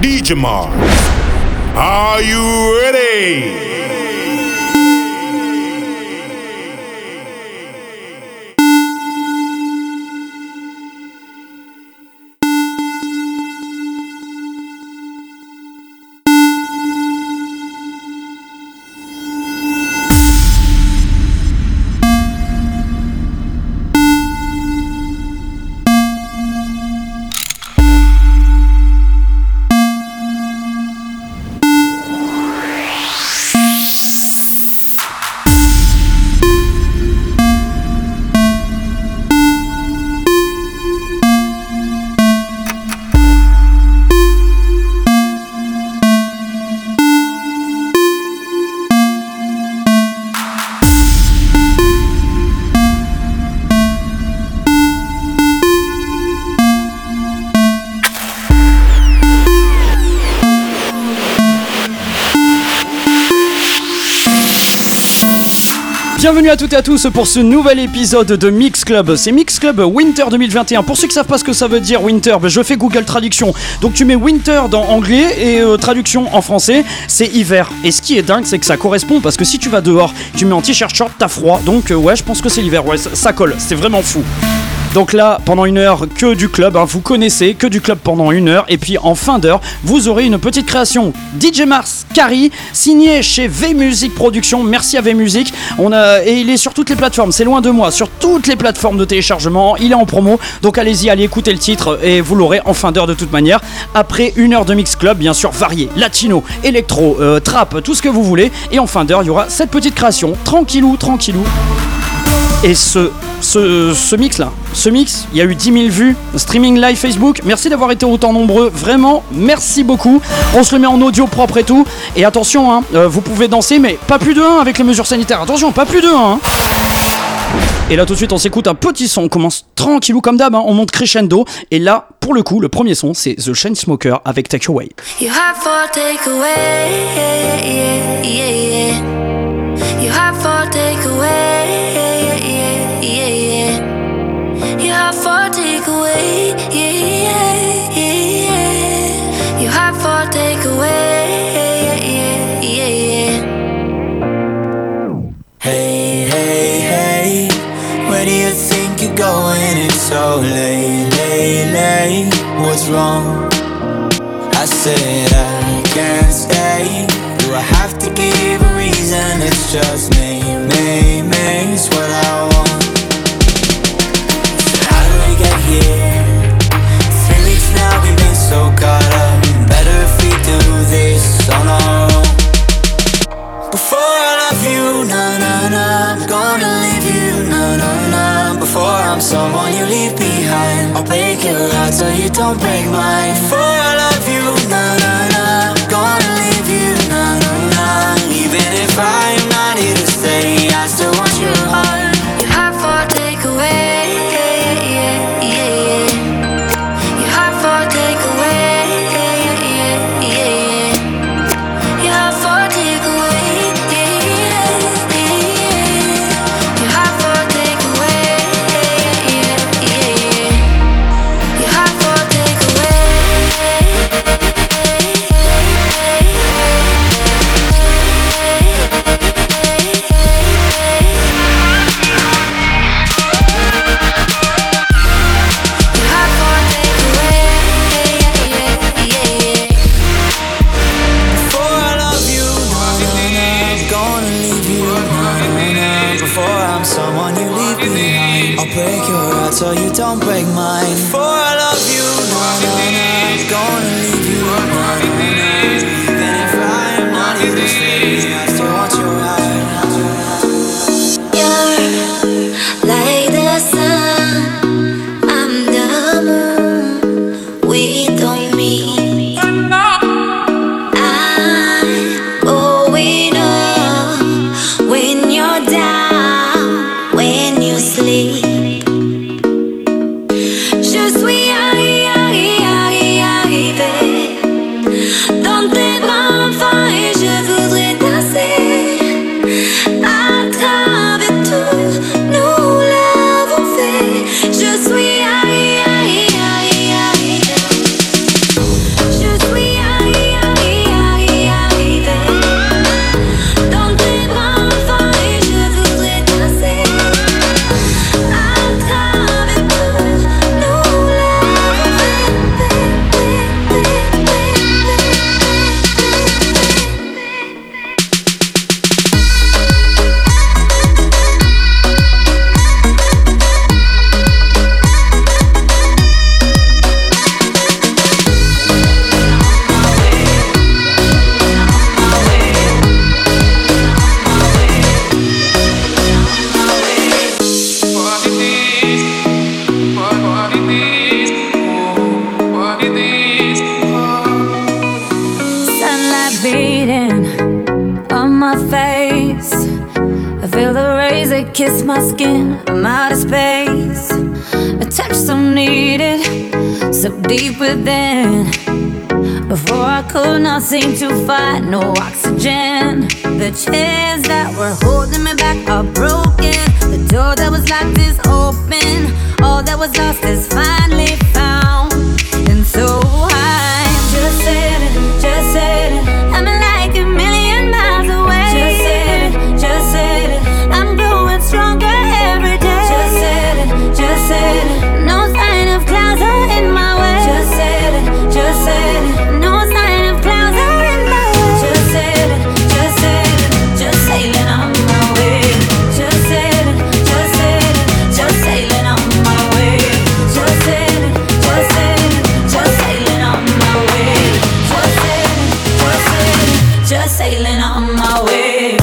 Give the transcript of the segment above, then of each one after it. DJ Mar. Are you ready? Bienvenue à toutes et à tous pour ce nouvel épisode de Mix Club. C'est Mix Club Winter 2021. Pour ceux qui ne savent pas ce que ça veut dire Winter, je fais Google Traduction. Donc tu mets Winter dans anglais et traduction en français, c'est hiver. Et ce qui est dingue, c'est que ça correspond parce que si tu vas dehors, tu mets en t-shirt short, t'as froid. Donc ouais, je pense que c'est l'hiver. Ouais, ça colle. C'est vraiment fou. Donc là, pendant une heure, que du club, hein, vous connaissez, que du club pendant une heure. Et puis en fin d'heure, vous aurez une petite création DJ Mars, Carrie, signé chez V Music Production. Merci à V Music. Et il est sur toutes les plateformes, c'est loin de moi, sur toutes les plateformes de téléchargement. Il est en promo, donc allez-y, allez écouter le titre et vous l'aurez en fin d'heure de toute manière. Après une heure de Mix Club, bien sûr, varié, latino, électro, trap, tout ce que vous voulez. Et en fin d'heure, il y aura cette petite création, tranquillou, tranquillou. Et ce mix là, il y a eu 10 000 vues, streaming live Facebook, merci d'avoir été autant nombreux, vraiment, merci beaucoup. On se le met en audio propre et tout, et attention, hein, vous pouvez danser, mais pas plus de 1 avec les mesures sanitaires, attention, pas plus de 1. Hein. Et là tout de suite on s'écoute un petit son, on commence tranquillou comme d'hab, hein, on monte crescendo, et là, pour le coup, le premier son, c'est The Chainsmokers avec Takeaway. You have for takeaway, yeah, yeah, yeah, yeah. You have for takeaway. For takeaway, yeah, yeah, yeah. You have for takeaway, yeah, yeah, yeah. Hey, hey, hey, where do you think you're going? It's so late, late, late. What's wrong? I said I can't stay. Do I have to give a reason? It's just me, me, me. It's what I want. Yeah. 3 weeks now, we've been so caught up. Better if we do this on our own. Before I love you, na na na, I'm gonna leave you, na na na. Before I'm someone you leave behind, I'll break your heart so you don't break mine. Before I love you, na na na, I'm gonna leave you, na na na. Even if I am not here to stay, I still want your heart. You have for takeaway. So you don't break mine. Before I love you, no, no, no, I'm gonna leave you, no, no, no. Even if I am not here to stay, I still want you right. You're like the sun, I'm the moon. We don't meet. I'm all we know. When you're down, when you sleep. kiss my skin, I'm out of space. A touch so needed, so deep within. Before I could not seem to find no oxygen. The chairs that were holding me back are broken. The door that was locked is open. All that was lost is finally found. And so I'm just sitting, just sitting. I'm like a million miles away. Just sitting, just sitting. I'm growing stronger every day. Just sitting, just sitting. No sign of clouds are in my way. Just sitting, just sitting. No sign of clouds are in my way. Just sitting, just sitting. Just sailing on my way. Just sitting, just sitting. Just sailing on my way. Just sitting, just sitting. Just sailing on my way. Just sitting, just sitting. Just sailing on my way.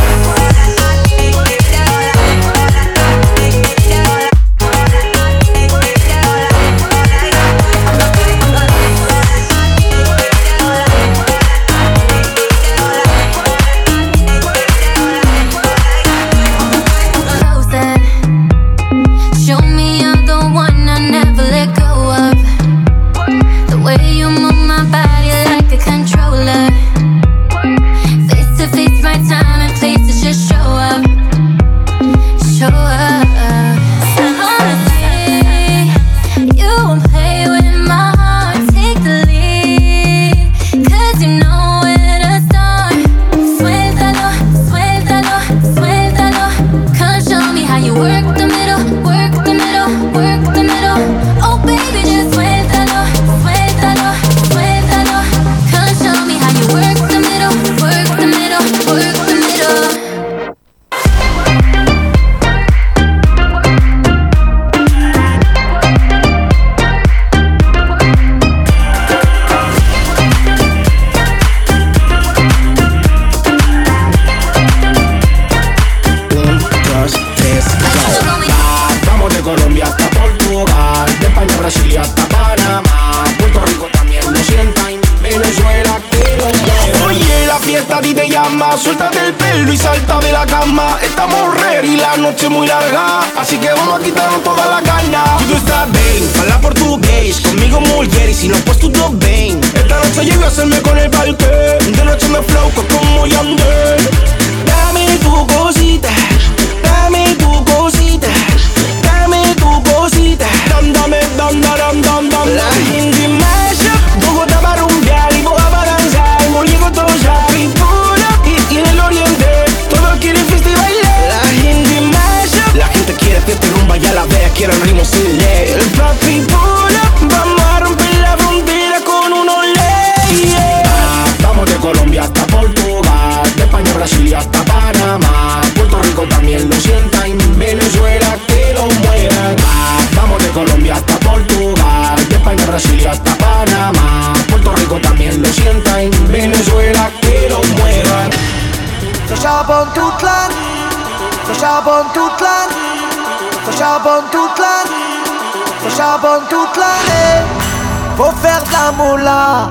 Faut faire de la moula,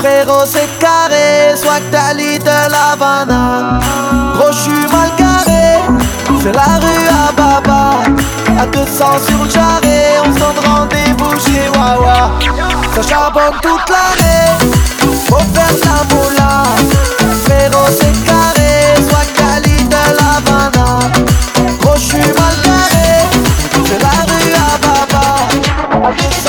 frérot c'est carré. Soit que t'as l'île de la banane, gros j'suis mal carré. C'est la rue à Baba, à 200 sur le jarret. On se donne rendez-vous chez Wawa, ça charbonne toute l'année. Faut faire de la moula, frérot c'est carré. Soit que t'as l'île de la banane, gros j'suis mal carré. C'est la rue à Baba, à 200 sur le jarret.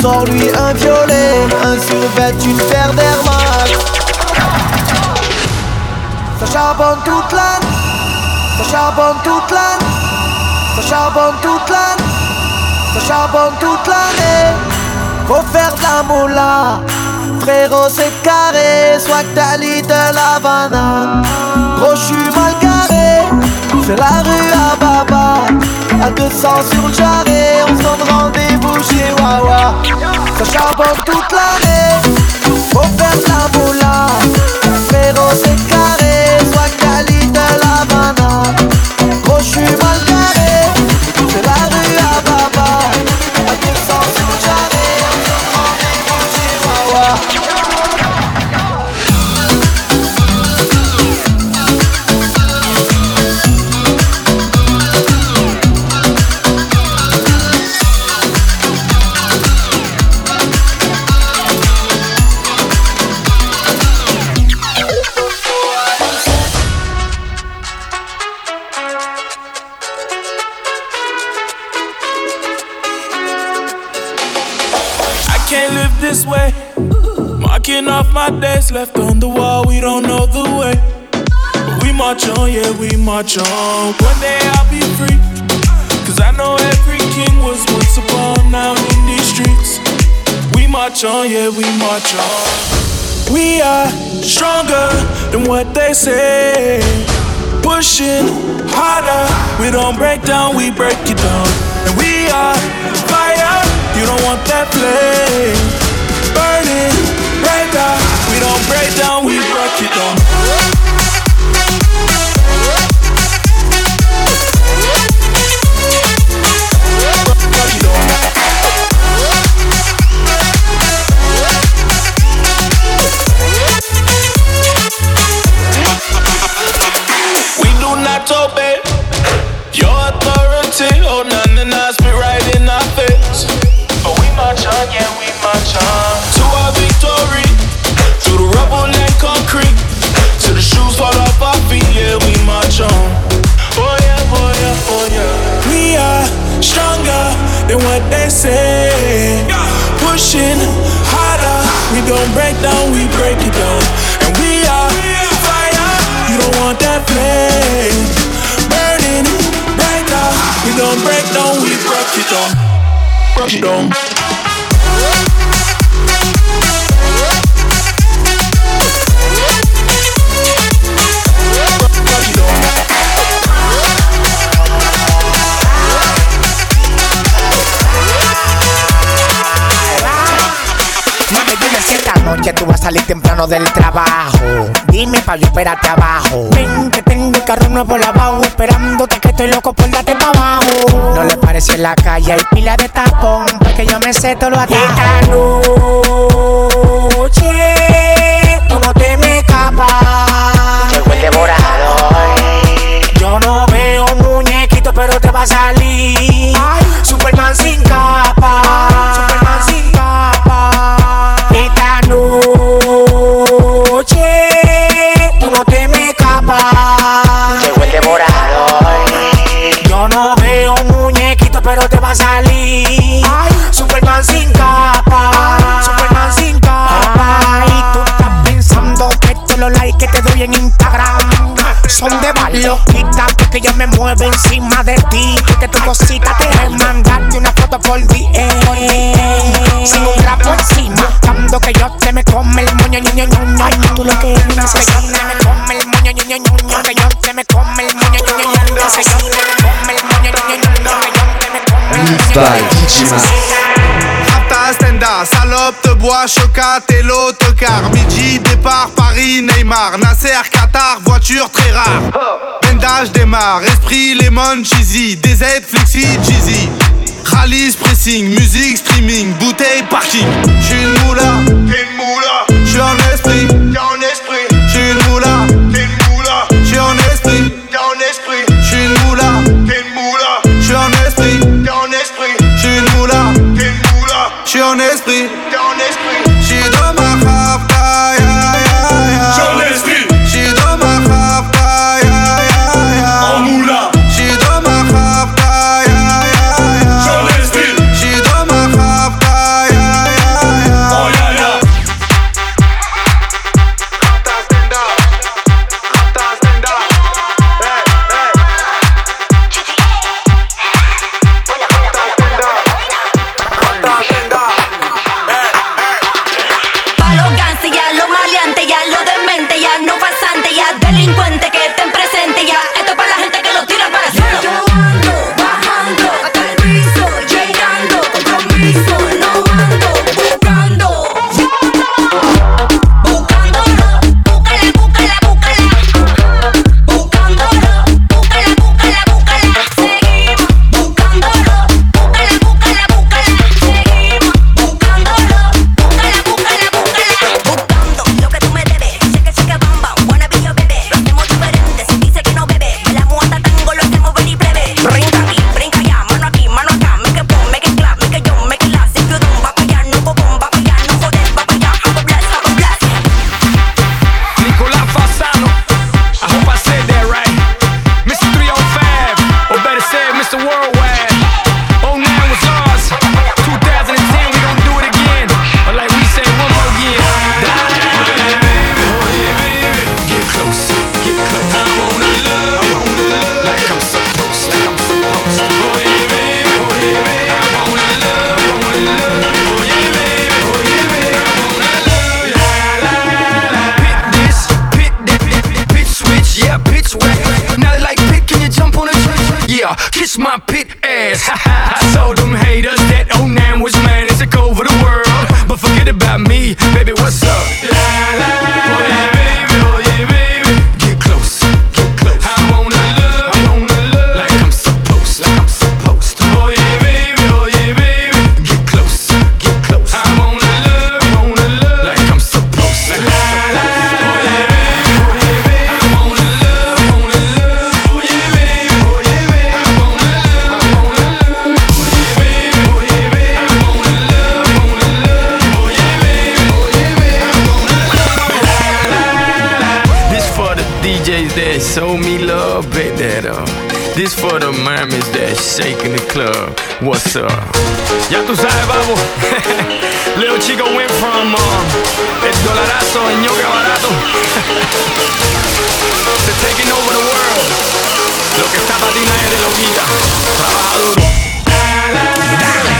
Sors-lui un violet, un survêt, une paire d'Air Max. Ça charbonne toute l'année, ça charbonne toute l'année, ça charbonne toute l'année, ça charbonne toute l'année. Faut faire de la moula, frérot c'est carré, soit que t'as l'idée de la banane. Gros j'suis mal carré, c'est la rue à Baba. À 200 sur le jarret, on se donne rendez-vous chez Wawa. Ça charbonne toute l'année, faut faire la boula. Frérot c'est carré, soit que t'as l'idée de la banane. Gros j'suis mal carré, c'est la rue à Baba. À 200 sur le jarret, on se donne rendez-vous chez Wawa. Off my days left on the wall, we don't know the way. But we march on, yeah, we march on. One day I'll be free, cause I know every king was once upon now in these streets. We march on, yeah, we march on. We are stronger than what they say. Pushing harder, we don't break down, we break it down. And we are fire, you don't want that flame. Burning. We don't break down, we break it down. We do not obey your authority. Oh, none of us spit right in our face. But we march on, yeah, we march on to our victory. Through the rubble and concrete, till the shoes fall off our feet, yeah, we march on. Oh yeah, oh yeah, oh yeah. We are stronger than what they say. Pushing harder, we don't break down, we break it down. And we are fire, you don't want that flame. Burning brighter, we don't break down, we break it down. Break it down. Que tú vas a salir temprano del trabajo. Dime pa' yo espérate abajo. Ven que tengo el carro nuevo lavado, esperándote que estoy loco por darte pa' abajo. No le parece en la calle hay pila de tapón, porque yo me sé todo lo atajo. Esta noche tú no te me escapas. Llegó el devorador. Yo no veo muñequito pero te va a salir. Ay, Superman sin capa. Superman sin capa. Noche, tú no te me escapas. Llegó el devorador. Yo no veo un muñequito, pero te va a salir. Ay, Superman sin capa. Superman sin capa. Ay, tú estás pensando que todos los likes que te doy en Instagram son de baloquita, porque yo me muevo encima de ti. Porque tu cosita te es mandarte una foto por DM. Sin un rapo encima, tanto que yo te me come el moño, ño, ño, ño. Ay, tú lo que eres una asesina. Que yo te me come el moño, ño, ño, ño. Que yo te me come el moño, ño, ño, ño. Que yo te me come el moño, ño, ño, ño. Que yo te me come el moño, ño, ño, ño. Stenda, salope de bois, chocate et l'autocar. Midi, départ, Paris, Neymar, Nasser, Qatar, voiture très rare. Bendage démarre, esprit, lemon, cheesy, DZ, flexi, cheesy. Rallye, pressing, musique, streaming, bouteille, parking. J'suis une moula, t'es une moula. J'suis en esprit, t'es en esprit. J'suis une moula, t'es une moula. J'suis en esprit, t'es en esprit. J'suis une moula, t'es une moula. J'suis en esprit, t'es en esprit. J'suis une moula. J'suis en esprit, t'es en esprit. J'suis dans ma rapta, ya ya ya. J'suis en esprit. J'suis dans ma rapta, ya ya ya. En moula. J'suis dans ma rapta, ya ya ya. J'suis en esprit. J'suis dans ma rapta, ya ya ya. Oh ya ya. Rapta stand up. Rapta stand up. Hey hey. Rapta stand up. Rapta stand up. Hey, hey. kiss my pit ass. I told them haters that '09 was mine and took over the world. But forget about me, baby, what's up? Oh yeah, baby, oh yeah, baby. Get close, get close. I wanna love like I'm supposed to. Oh yeah, baby, get close, get close. I wanna love like I'm supposed to. Show me love, bet that up. This for the mommies that's shaking the club. What's up? Ya tu sabes, babo. Little Chico went from El Dolarazo and Yoga Barato to taking over the world. Lo que está patina es de loquita. Trabaja duro. Dale.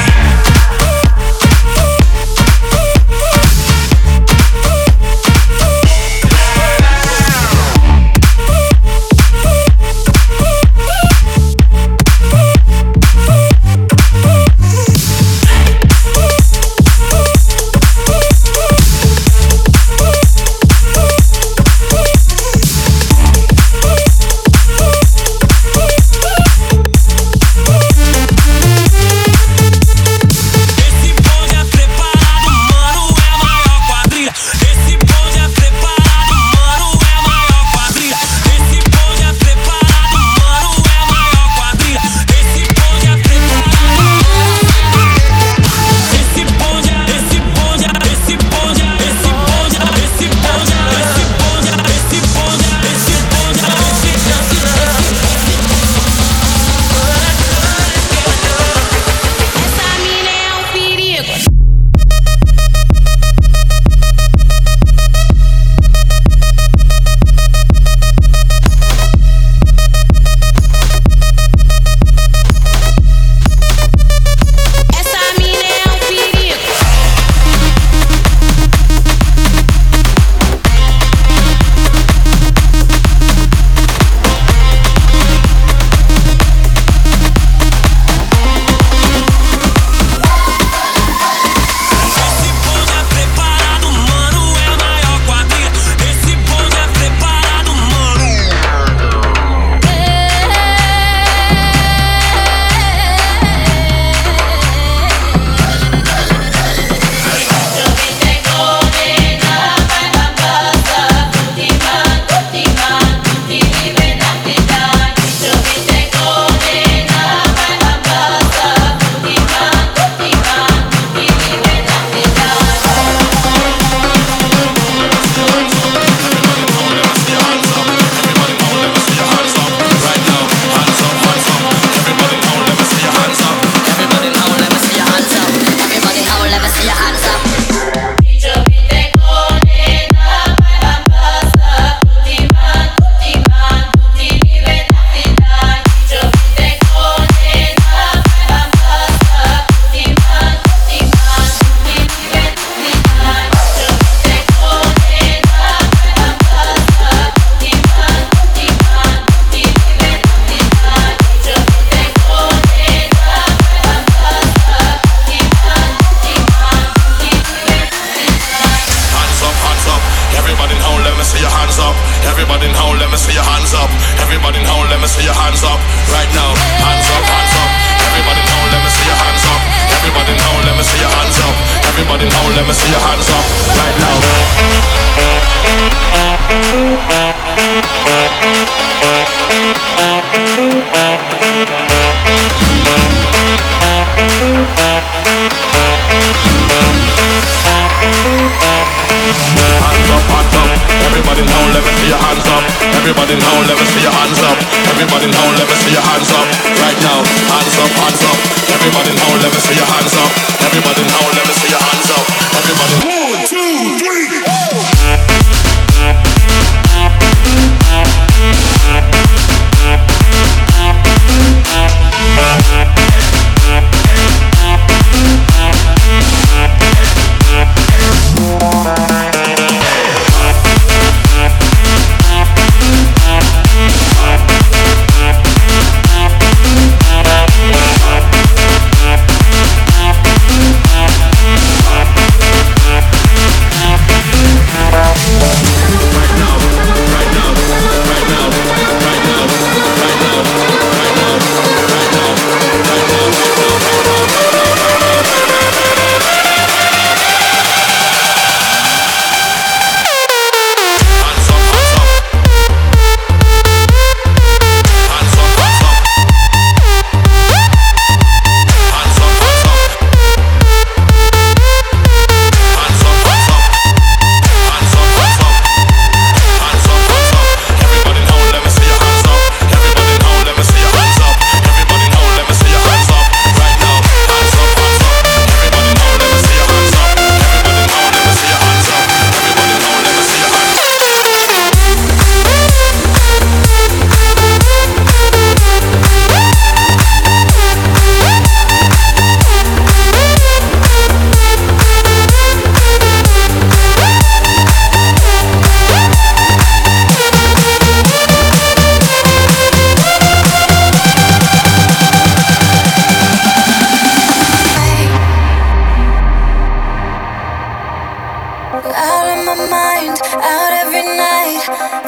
burned out every night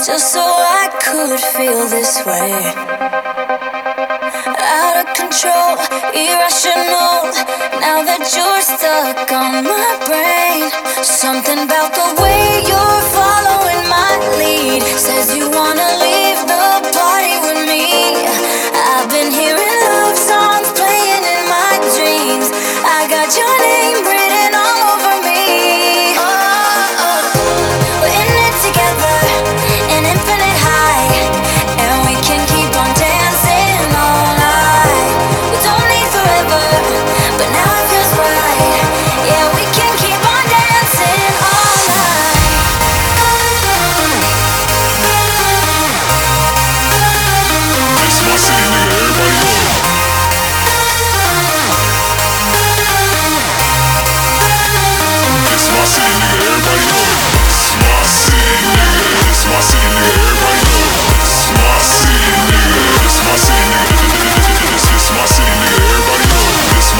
just so I could feel this way. Out of control, irrational. Now that you're stuck on my brain, something about the way you're following my lead says you wanna leave the party with me. I've been hearing love songs playing in my dreams. I got your name written all over me. We're in it together, an infinite high, and we can keep on dancing all night. We don't need forever, but now it feels right. Yeah, we can keep on dancing all night. This my city, nigga, everybody know it. This my city, nigga, everybody know it. This my city, nigga, everybody know it.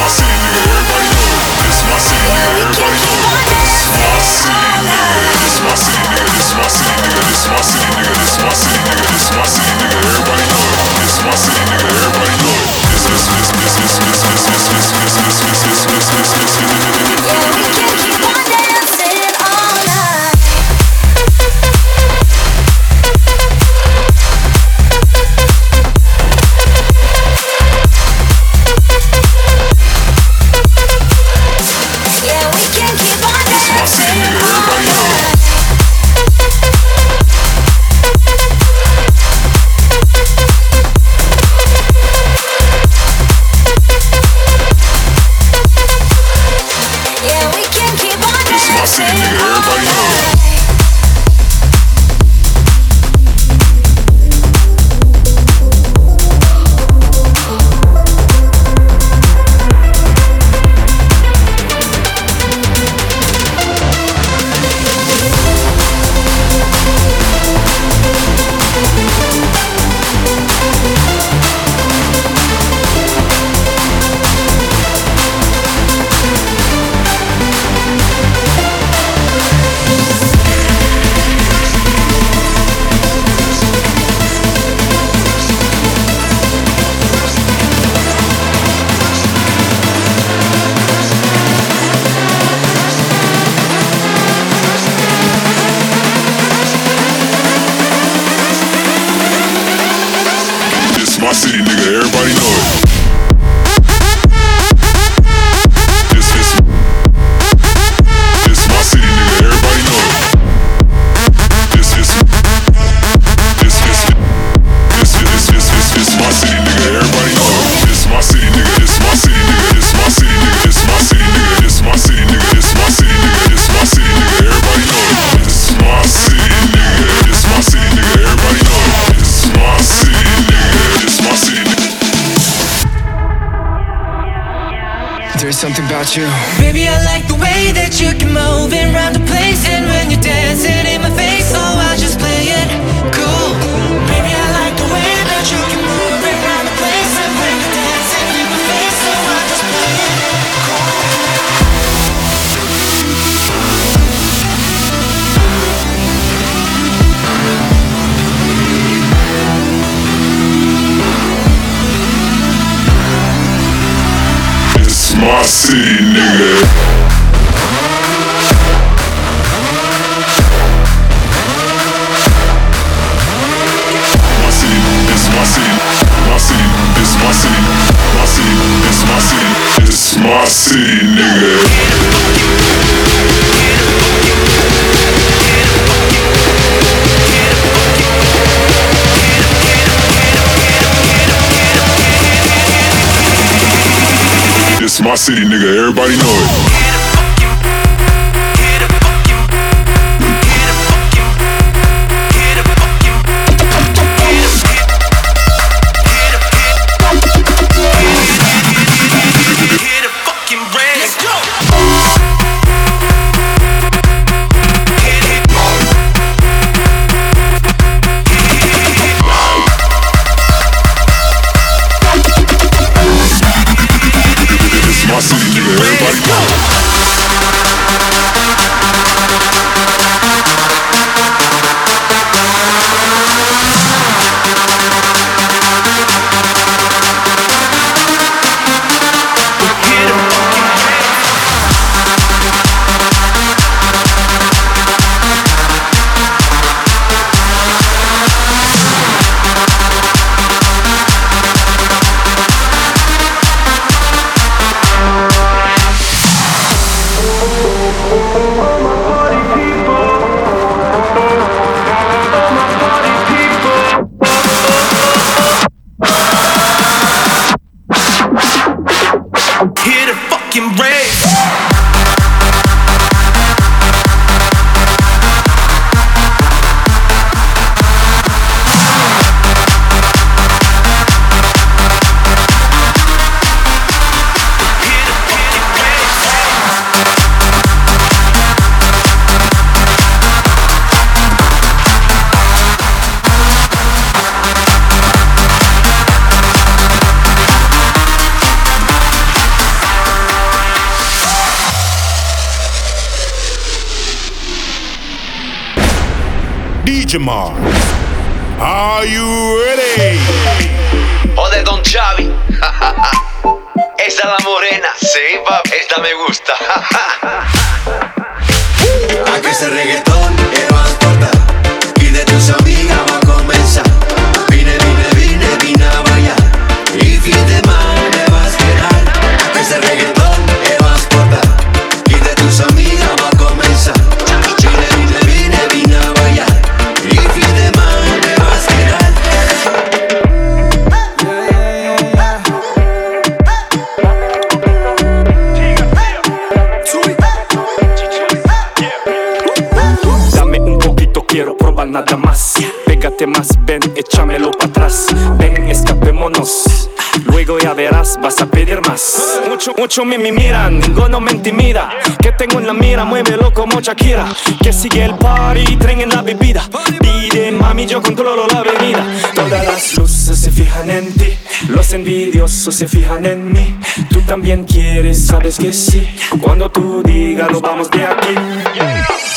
This my city, nigga, this my city, nigga, everybody know it. This my city, nigga, everybody know it. This my city, nigga, everybody know it. This my city, nigga, this my city, nigga, this my city, nigga, this my city, nigga, this my city, nigga, this my city, nigga, everybody know it. This my city, nigga, everybody know it. Yeah, we can keep on dancing all night. Yeah, we can keep on dancing all night. Yeah, we can keep on This my city, dancing nigga, all everybody know it. night. This my city, nigga, everybody know it. This my city, nigga, everybody know it. This my city, nigga, everybody know it. This my city, nigga, this my city, nigga, this my city, nigga, this my city, nigga, this my city, nigga, this my city, nigga, this my city, nigga, everybody know it. This my city, nigga, this my city, nigga, everybody know it. This my city, nigga, this my city, nigga. There's something about you. Baby, I like the way that you can move around the place. And when you're dancing in my face, oh, I just play it cool. Baby, I like the way that you can move around the place. And when you're dancing in my face, oh, I just play it cool. This my city, nigga. My city, this my city, my city, this my city, my city, this my city, this my city, nigga. This my city, nigga. Everybody know it. My city, nigga, everybody know it. Mar. Are you ready? Ode Don Xavi. Esa es la morena. Sí, papi. Esta me gusta. Aquí ese reggaetón que vas a cortar y de tus amigas va a comenzar. Vine a bailar y fin de mal me vas a quedar. Aquí ese reggaetón que vas a cortar y de tus amigas va a comenzar. Nada más, pégate más, ven, échamelo para atrás. Ven, escapémonos, luego ya verás, vas a pedir más. Mucho me miran, ninguno me intimida. Que tengo en la mira, muévelo como Shakira. Que sigue el party, tren en la bebida. Pide, mami, yo controlo la avenida. Todas las luces se fijan en ti, los envidiosos se fijan en mí. Tú también quieres, sabes que sí. Cuando tú digas, nos vamos de aquí.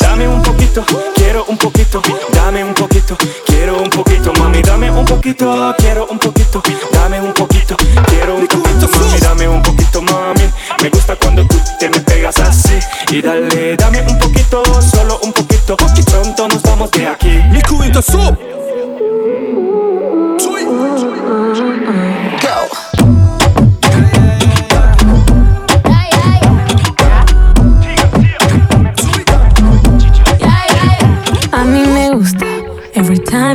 Dame un poquito, quiero un poquito. Dame un poquito, quiero un poquito. Mami, dame un poquito, quiero un poquito. Dame un poquito, quiero un poquito. Mami, dame un poquito, mami. Me gusta cuando tú te me pegas así. Y dale, dame un poquito, solo un poquito. Y pronto nos vamos de aquí. Mi cubito sub.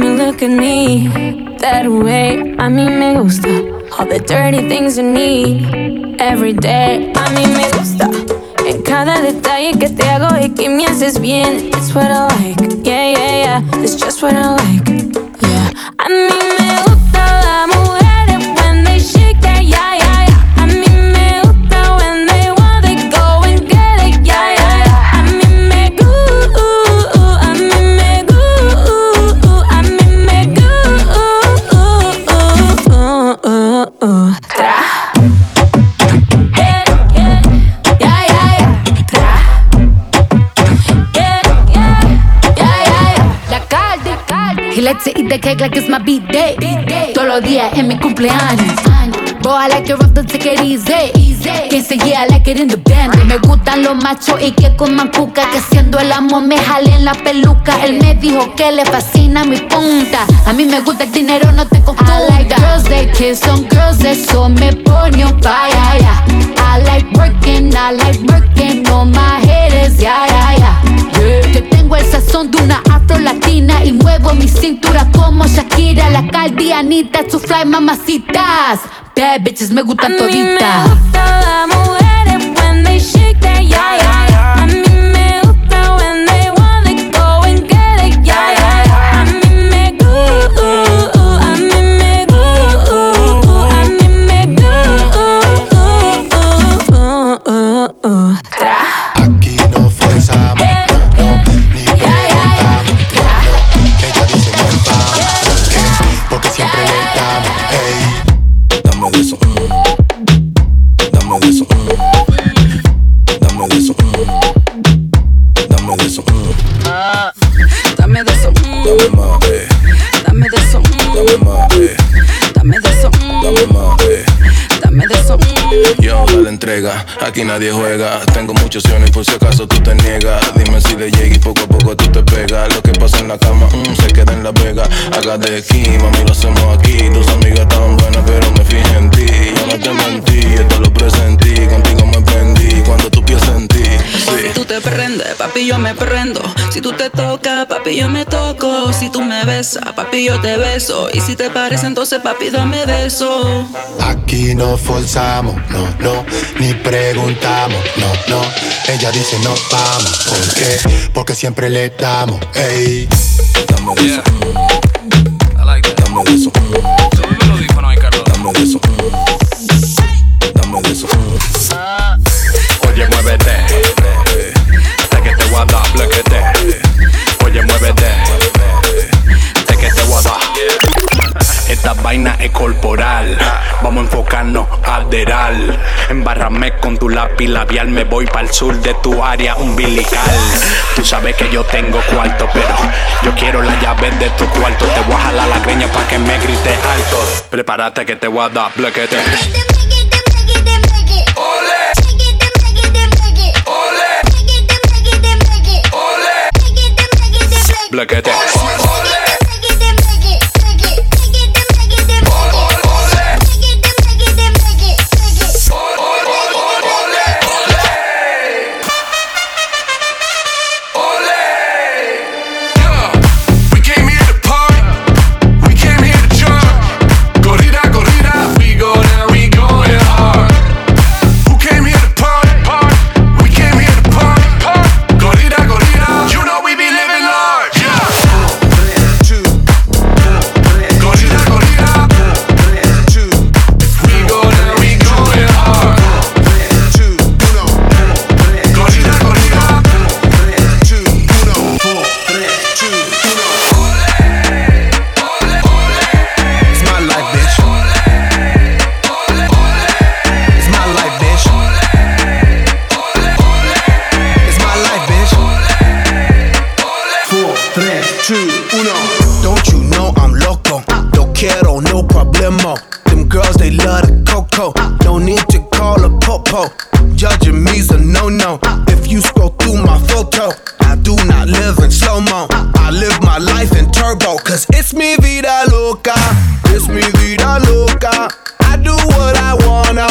Look at me that way. A mí me gusta all the dirty things you need every day. A mí me gusta en cada detalle que te hago y que me haces bien. It's what I like, yeah, yeah, yeah. It's just what I like, yeah. A mí me gusta la mujer when they shake their yeah, yeah, yeah. A mí me gusta when they want they go and get it, yeah, yeah, yeah. A mí me gusta, a mí me gusta. Let's eat the cake like it's my b-day. Todos los días en mi cumpleaños. Boy, I like it rough, don't take it easy. Can't say yeah, I like it in the band. Me gustan los machos y que coman cuca. Que siendo el amo me jalen la peluca. Él me dijo que le fascina mi punta. A mí me gusta el dinero, no te confunda. I like girls that kiss on girls, eso me pone on fire, yeah. I like working on my haters, yeah, yeah, yeah, yeah. Yo tengo el sazón de una afro-latina y muevo mi cintura como Shakira, la caldianita, to fly mamacitas. Bad bitches me gustan toditas. A mí me gusta la mujer when they shake their yeah, yeah, yeah. A mí me gusta when they want to go and get it, yeah, yeah, yeah. A mí me gusta, a mí me gusta, a mí me gusta. Aquí no forzamos. Aquí nadie juega, tengo muchos iones por si acaso tú te niegas. Dime si le llega y poco a poco tú te pegas. Lo que pasa en la cama, se queda en la pega. Haga de aquí, mami, lo hacemos aquí. Tus amigas estaban buenas pero me fijé en ti. Yo no te mentí, yo te lo presentí. Contigo me prendí, cuando tú piensas en ti sí. Si tú te prendes, papi, papi, yo me prendo. Si tú te tocas, papi, yo me toco. Si tú me besas, papi, yo te beso. Y si te parece, entonces, papi, dame de eso. Aquí no forzamos, no, no, ni preguntamos, no, no. Ella dice no vamos, ¿por qué? Porque siempre le damos, ey. Dame de eso, I like that. Dame de eso, dame de eso, dame de eso. Oye, muévete, sé que te voy a dar, blequete. Oye, muévete, sé que te voy a dar. Esta vaina es corporal, vamos a enfocarnos a deral. Embárrame con tu lápiz labial, me voy para el sur de tu área umbilical. Tú sabes que yo tengo cuarto, pero yo quiero la llave de tu cuarto. Te voy a jalar la greña pa' que me grites alto. Prepárate que te voy a dar, blequete. Blackette. Ole, we came here to party, we came here to jump. Corrida, corrida, we go down, we going hard. Who came here to party, party? We came here to party, party. Corrida, corrida, you know we be living large. Judging me's a no-no. If you scroll through my photo, I do not live in slow-mo. I live my life in turbo, cause it's mi vida loca. It's mi vida loca. I do what I wanna.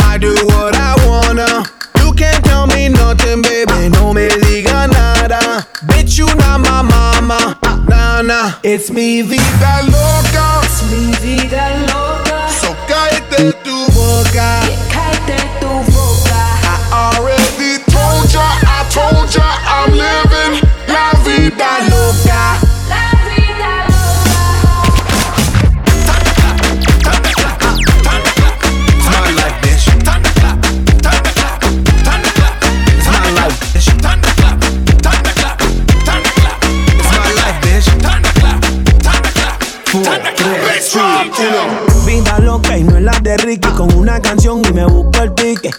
I do what I wanna. You can't tell me nothing, baby. No me diga nada. Bitch, you not my mama. Nah, nah. It's mi vida loca. It's mi vida loca. So cállate tu boca. I'm living la vida loca. La vida loca. It's my life, bitch. It's my life, bitch. It's my life, bitch. It's my life, bitch. Vida loca y no es la de Ricky. Con una canción y me busco el pique.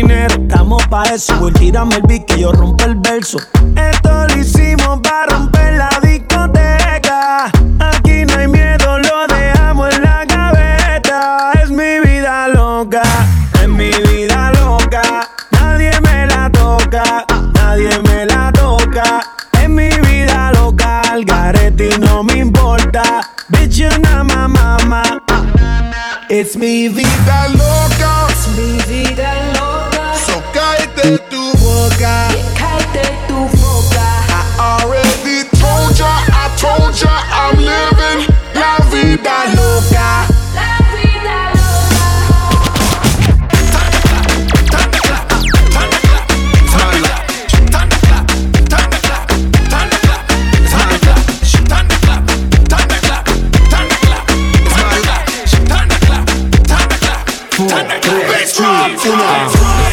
Estamos pa' eso, voy tírame el beat que yo rompo el verso. Esto lo hicimos pa' romper la discoteca. Aquí no hay miedo, lo dejamos en la gaveta. Es mi vida loca, es mi vida loca. Nadie me la toca, nadie me la toca. Es mi vida loca, el garete no me importa. Bitch, you're not my mama. Es mi vida loca, es mi vida loca. I already told ya, I'm living la vida loca. La vida loca.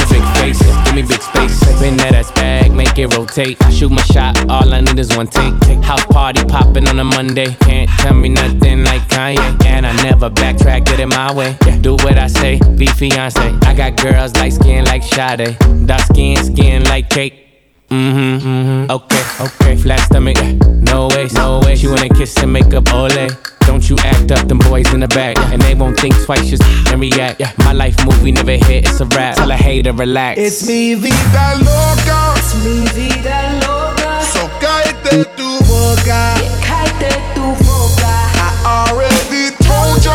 Big face, give me big space. Bend that ass back, make it rotate. Shoot my shot, all I need is one take. House party poppin' on a Monday. Can't tell me nothing like Kanye. And I never backtrack, get it my way. Do what I say, be fiancé. I got girls like skin like Sade. Dark skin, skin like cake. Mm-hmm, mm-hmm, okay, okay. Flat stomach, no way, no way. She wanna kiss and make up, ole. Don't you act up, them boys in the back. And they won't think twice, just and react. My life movie never hit, it's a rap. Tell a hater, relax. It's mi vida loca. It's mi vida loca. So cállate tu boca. Yeah, cállate tu boca. I already told ya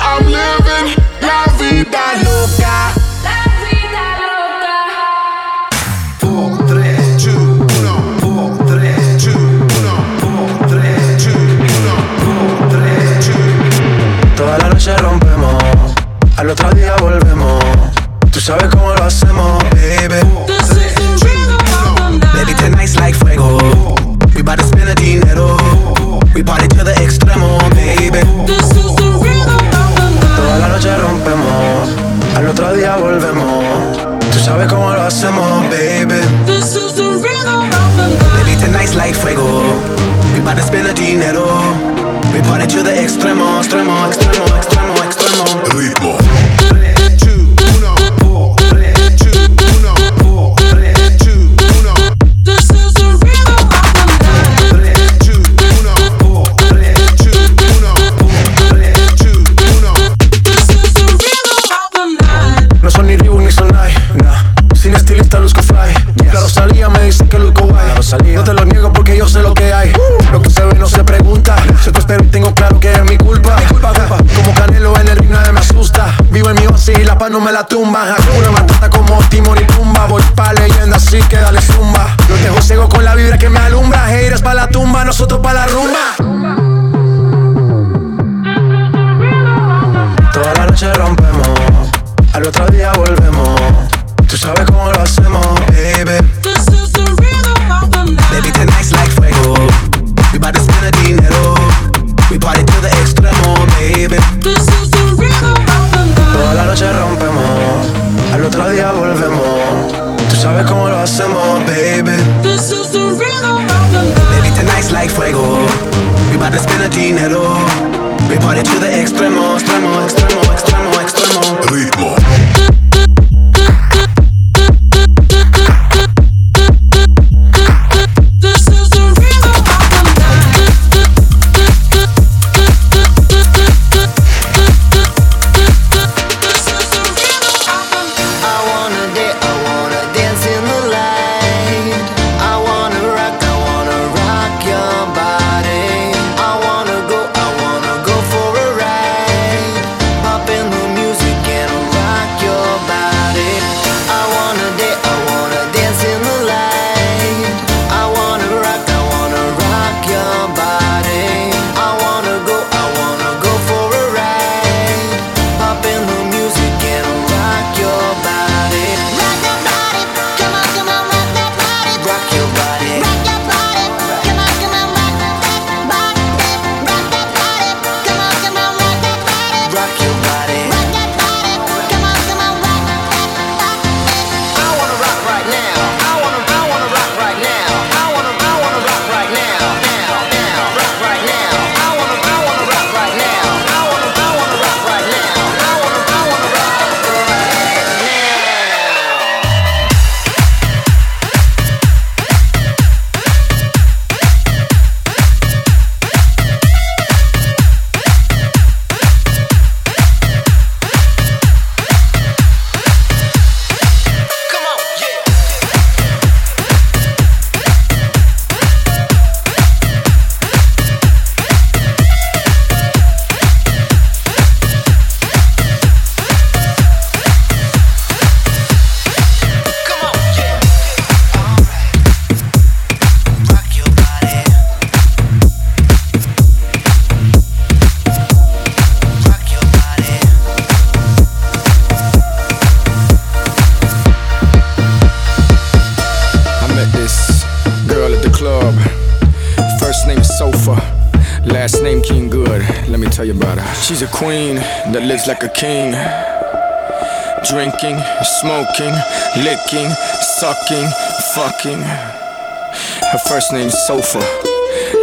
I'm living la vida loca. 3, 2 Al otro día volvemos. Tú sabes cómo lo hacemos, baby. This is the dream. Baby, tonight's like fuego. We bout to spend the dinero. We party to the extremo, baby. This is the rhythm. Toda la noche rompemos. Al otro día volvemos. Tú sabes cómo lo hacemos, baby. This is the rhythm. Baby, tonight's like fuego. We bout to spend the dinero. We party to the extremo, extremo, extremo, extremo, extremo. Ritmo. No te lo niego porque yo sé lo que hay. Lo que se ve no se pregunta. Yo te espero y tengo claro que es mi culpa. Como Canelo en el ring nadie me asusta. Vivo en mi oasis y la paz no me la tumba. Hakuna Matata como Timón y Pumba. Voy pa' leyenda así que dale zumba. Los dejo ciego con la vibra que me alumbra. Haters pa' la tumba, nosotros pa' la rumba. Toda la noche rompemos. Al otro día volvemos. Tú sabes cómo lo hacemos, baby. Baby, tonight's like fuego. We bout to spend the dinero. We party to the extremo, baby. This is the rhythm of the night. Toda la noche rompemos. Al otro día volvemos. Tú sabes cómo lo hacemos, baby. This is the rhythm of the night. Baby, tonight's like fuego. We bout to spend the dinero. We party to the extremo, extremo, extremo, extremo, extremo. Ritmo. She's a queen that lives like a king. Drinking, smoking, licking, sucking, fucking. Her first name's Sofa,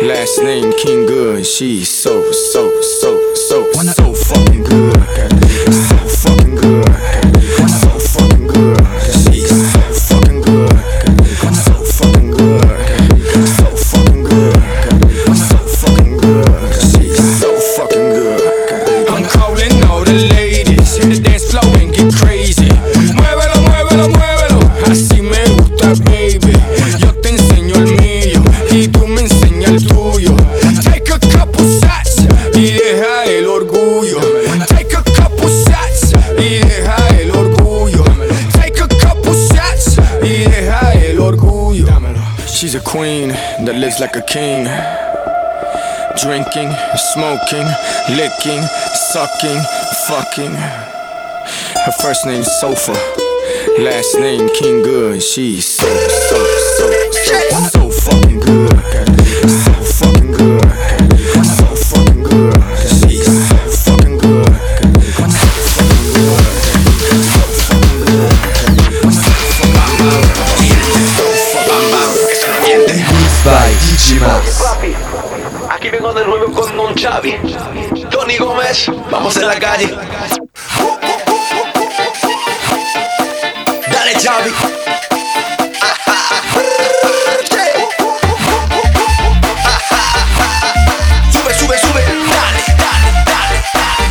last name King Good. She's so fucking good. So fucking good. So fucking good. She's so fucking good. So fucking good. So fucking good. So fucking good. She's so fucking good. She's a queen that lives like a king. Drinking, smoking, licking, sucking, fucking. Her first name's Sofa, last name King Good. She's so fucking good. So fucking good. So fucking good. She's so fucking good. So fucking good. So fucking good. So fucking good. By DJ Mar. Aquí vengo de nuevo con Don Xavi, Tony Gomes. Vamos en la calle. Xavi. Sube, sube, sube, dale, dale, dale, dale.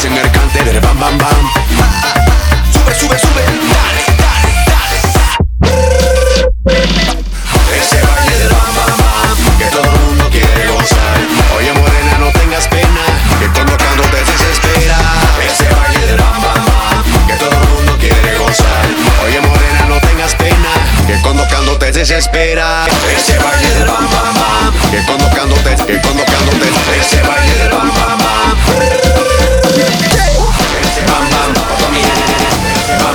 Se me recante del bam, bam, bam. Sube, sube, sube, dale, dale, dale. Ese baile del bam, bam, bam, que todo el mundo quiere gozar. Oye morena, no tengas pena, que cuando canto te desespera. Ese baile del bam bam bam, que todo el mundo quiere gozar. Oye morena, no tengas pena, que cuando canto te desespera. Ese baile del bam bam bam, que cuando canto te, que cuando canto te. Ese baile del bam bam bam, ese bam bam bam, bam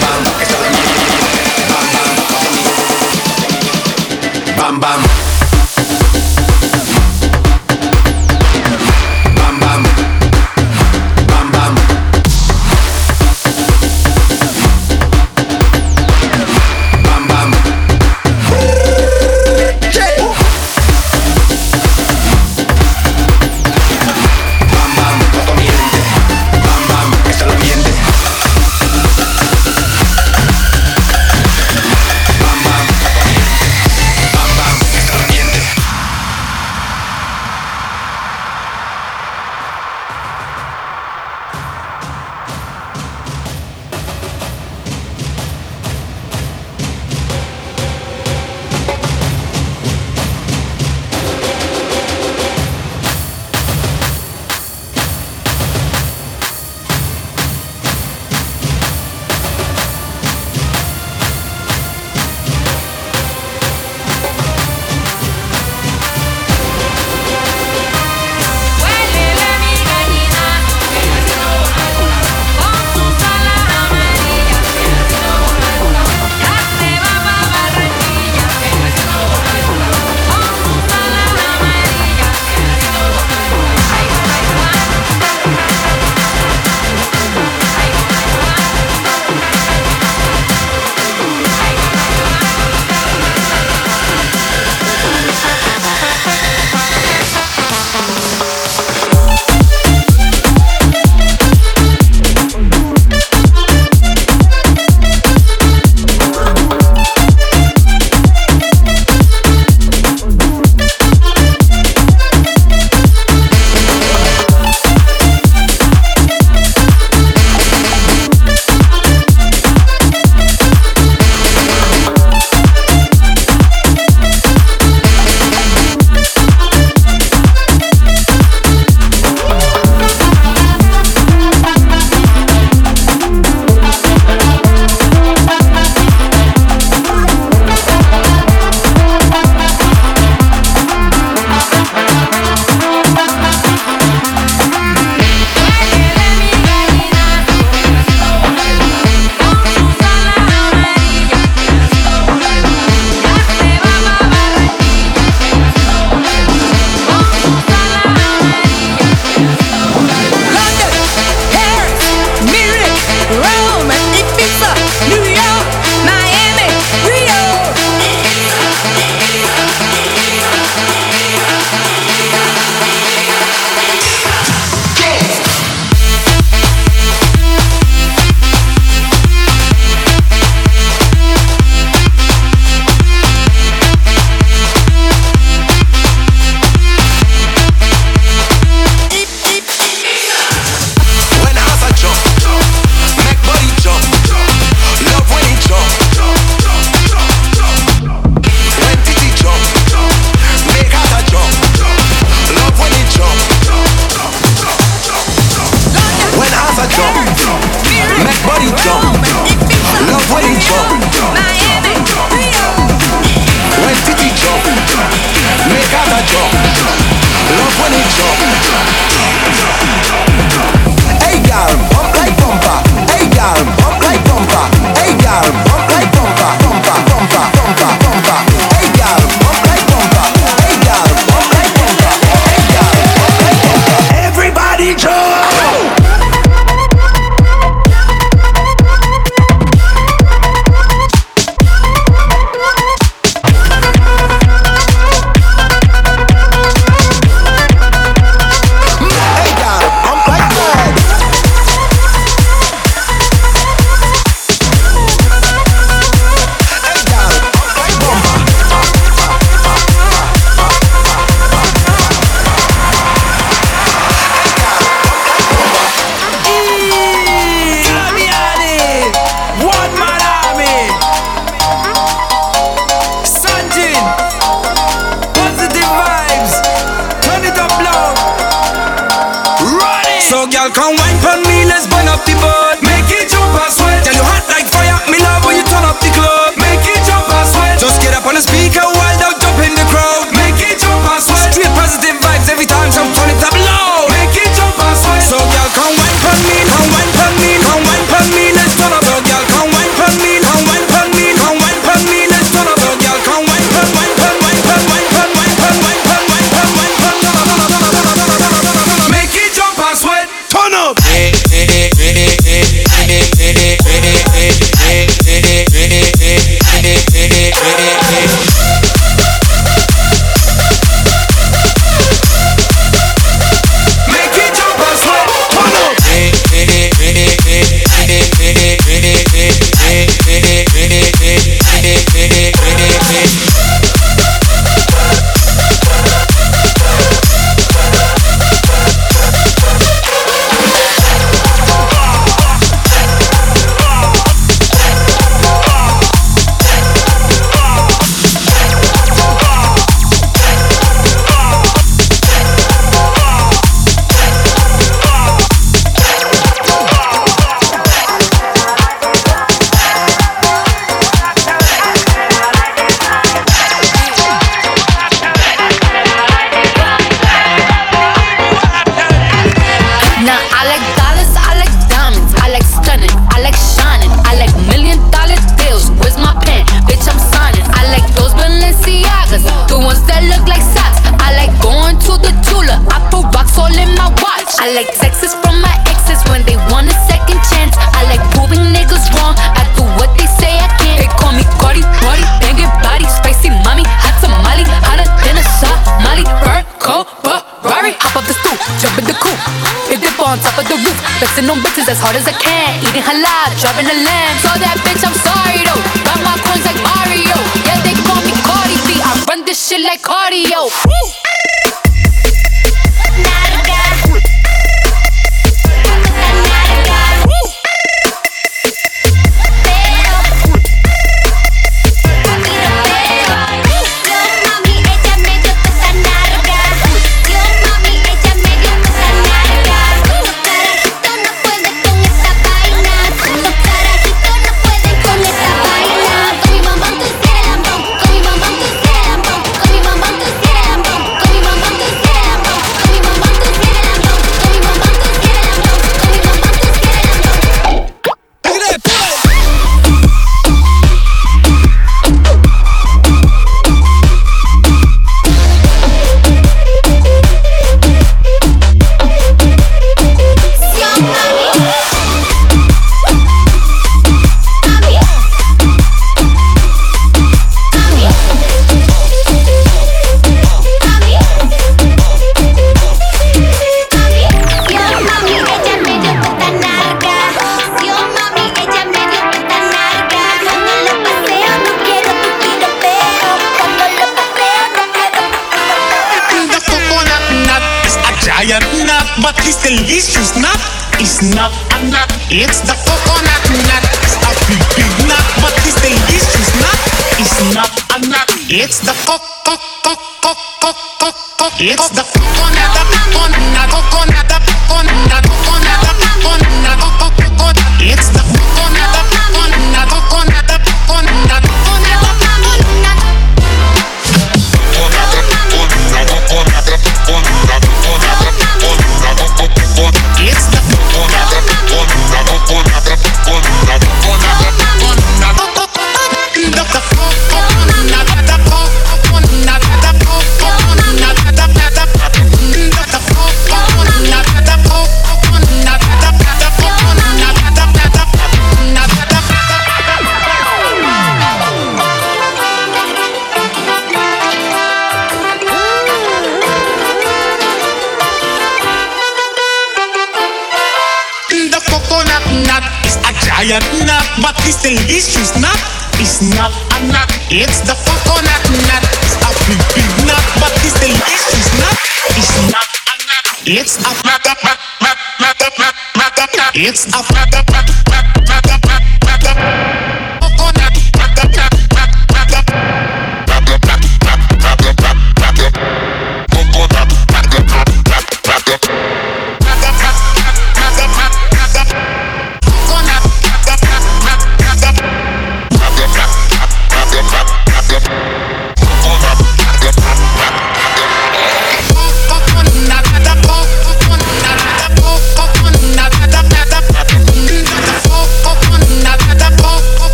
bam, bam bam. girl, come wine for me, let's burn up the boat. Make it jump and sweat. Tell you hot like fire, me love when you turn up the club. Make it jump and sweat. Just get up on the speaker while they'll jump in the crowd. Make it jump and sweat. Straight positive vibes every time, so turn it up low. Make it jump and sweat. So girl, come wine for me, come wine for me, come wine for me, let's turn up. So girl, come wine for me, come wine for me, come wine for me, let's turn up. So girl, come wine for me, wine wine wine wine wine wine wine wine. Flexing on bitches as hard as I can, eating halal, driving a lamb. So that bitch, I'm sorry though. Got my coins like Mario. Yeah, they call me Cardi B. I run this shit like cardio. Woo! It's the it's the coconut nut, a big big nut, but this the delicious nut. It's a nut, it's a coconut, coconut, coconut, coconut,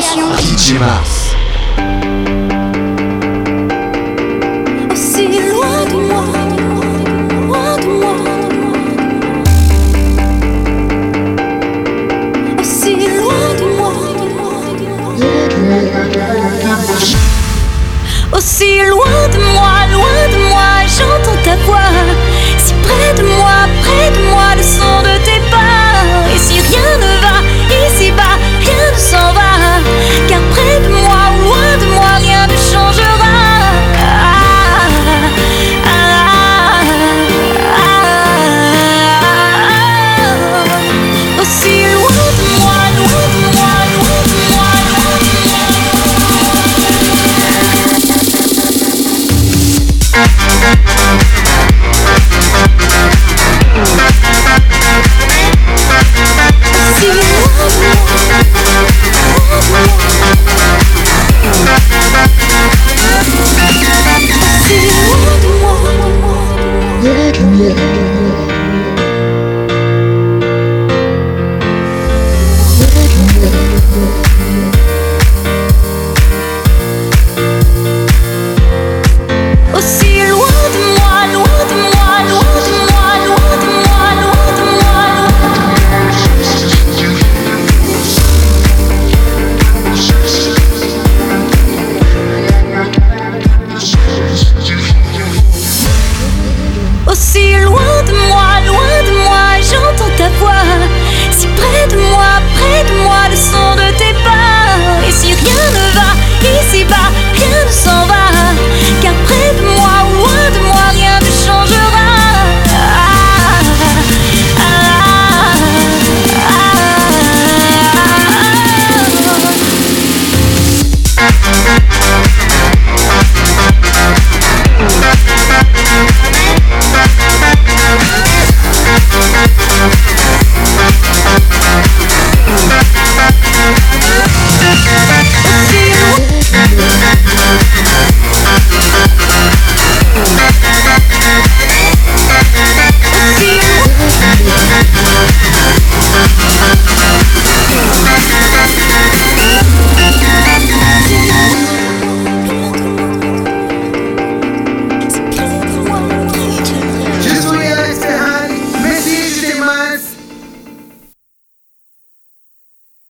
création. DJ Mar. Aussi loin de moi, loin de moi, aussi loin de moi, aussi loin de moi, loin de moi. J'entends ta voix si près de moi.